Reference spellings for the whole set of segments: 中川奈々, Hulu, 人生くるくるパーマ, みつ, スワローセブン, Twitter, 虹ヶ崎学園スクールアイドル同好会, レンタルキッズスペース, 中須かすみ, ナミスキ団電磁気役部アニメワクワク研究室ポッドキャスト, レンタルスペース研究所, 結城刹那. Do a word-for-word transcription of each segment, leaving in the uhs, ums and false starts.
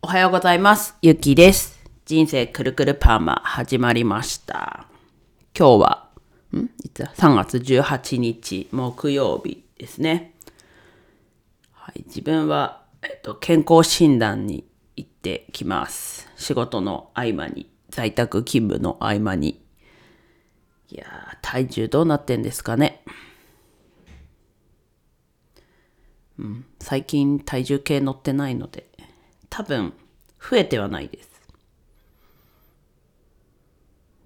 おはようございます。ゆきです。人生くるくるパーマ始まりました。今日はんいつださんがつじゅうはちにち木曜日ですね。はい、自分は、えっと、健康診断に行ってきます。仕事の合間に、在宅勤務の合間に。いやー、体重どうなってんですかね。うん、最近体重計乗ってないので多分増えてはないです。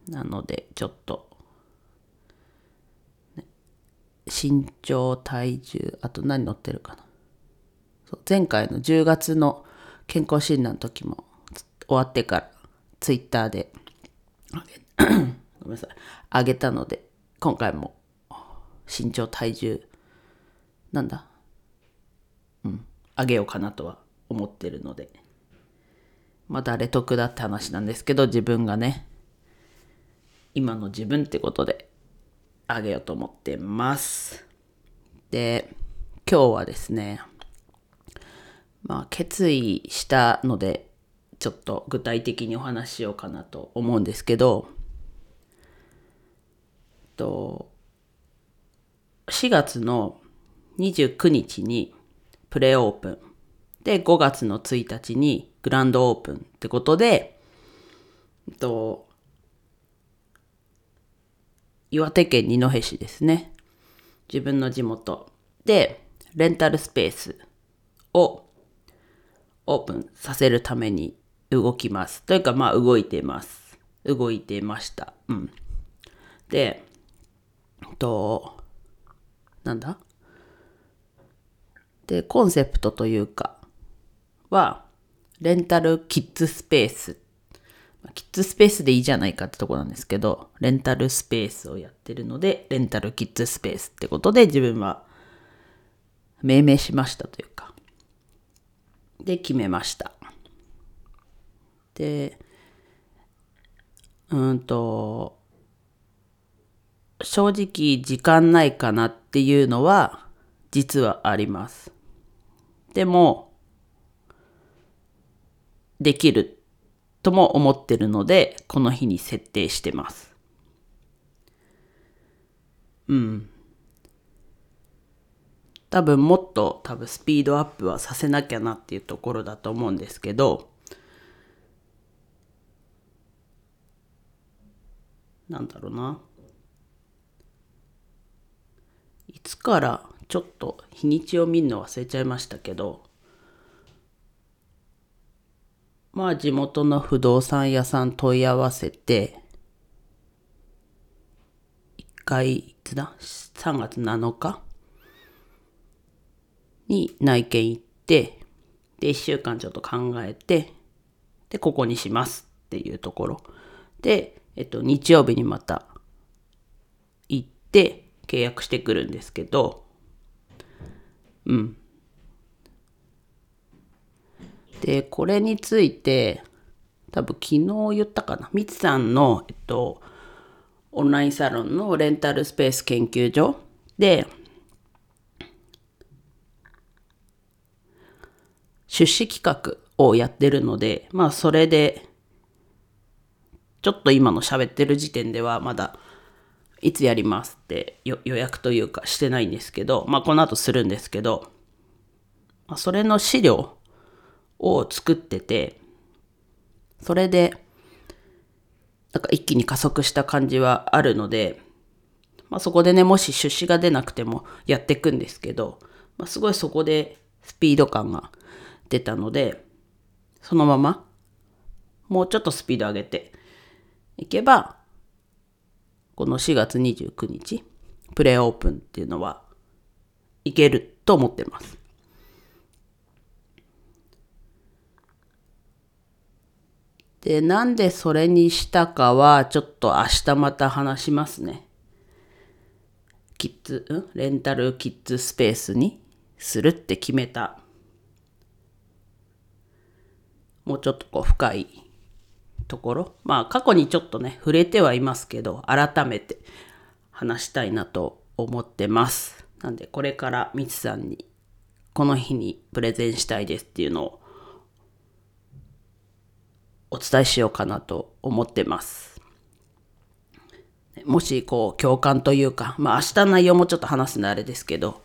なのでちょっと、ね、身長、体重、あと何乗ってるかな。そう、前回のじゅうがつの健康診断の時も終わってからツイッターでごめんなさい上げたので、今回も身長、体重なんだうん上げようかなとは思ってるので、まあ誰得だって話なんですけど、自分がね、今の自分ってことであげようと思ってます。で、今日はですね、まあ決意したのでちょっと具体的にお話ししようかなと思うんですけど、としがつのにじゅうくにちにプレオープンで、ごがつのついたちにグランドオープンってことで、と岩手県二戸市ですね、自分の地元でレンタルスペースをオープンさせるために動きますというか、まあ動いてます動いてましたうんでとなんだでコンセプトというかは、レンタルキッズスペース。キッズスペースでいいじゃないかってとこなんですけど、レンタルスペースをやってるので、レンタルキッズスペースってことで自分は命名しましたというか、で、決めました。で、うんと、正直時間ないかなっていうのは実はあります。でも、できるとも思ってるので、この日に設定してます。うん。多分もっと多分スピードアップはさせなきゃなっていうところだと思うんですけど、なんだろうな。いつからちょっと日にちを見るの忘れちゃいましたけど、まあ地元の不動産屋さん問い合わせて、一回、いつださんがつなのかに内見行って、で、いっしゅうかんちょっと考えて、で、ここにしますっていうところ。で、えっと、日曜日にまた行って契約してくるんですけど、うん。で、これについて、多分昨日言ったかな。みつさんの、えっと、オンラインサロンのレンタルスペース研究所で、出資企画をやってるので、まあそれで、ちょっと今の喋ってる時点ではまだ、いつやりますって予約というかしてないんですけど、まあこの後するんですけど、それの資料、を作ってて、それでなんか一気に加速した感じはあるので、まあ、そこでね、もし出資が出なくてもやっていくんですけど、まあ、すごいそこでスピード感が出たので、そのままもうちょっとスピード上げていけば、このしがつにじゅうくにちプレオープンっていうのはいけると思ってます。で、なんでそれにしたかは、ちょっと明日また話しますね。キッズ、うん、レンタルキッズスペースにするって決めた。もうちょっとこう深いところ。まあ過去にちょっとね、触れてはいますけど、改めて話したいなと思ってます。なんでこれからみつさんに、この日にプレゼンしたいですっていうのをお伝えしようかなと思ってます。もしこう共感というか、まあ明日の内容もちょっと話すのあれですけど、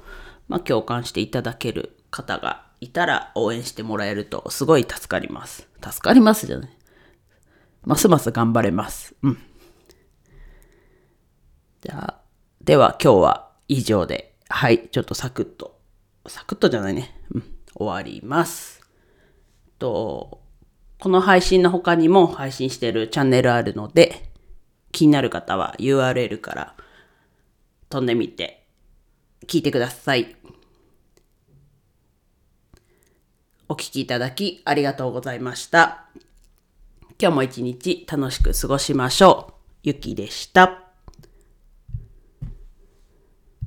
まあ共感していただける方がいたら応援してもらえるとすごい助かります。助かりますじゃない。ますます頑張れます。うん。じゃあ、では今日は以上で、はい、ちょっとサクッと、サクッとじゃないね。うん、終わります。と、この配信の他にも配信してるチャンネルあるので、気になる方は ユーアールエル から飛んでみて聞いてください。お聞きいただきありがとうございました。今日も一日楽しく過ごしましょう。ゆきでした。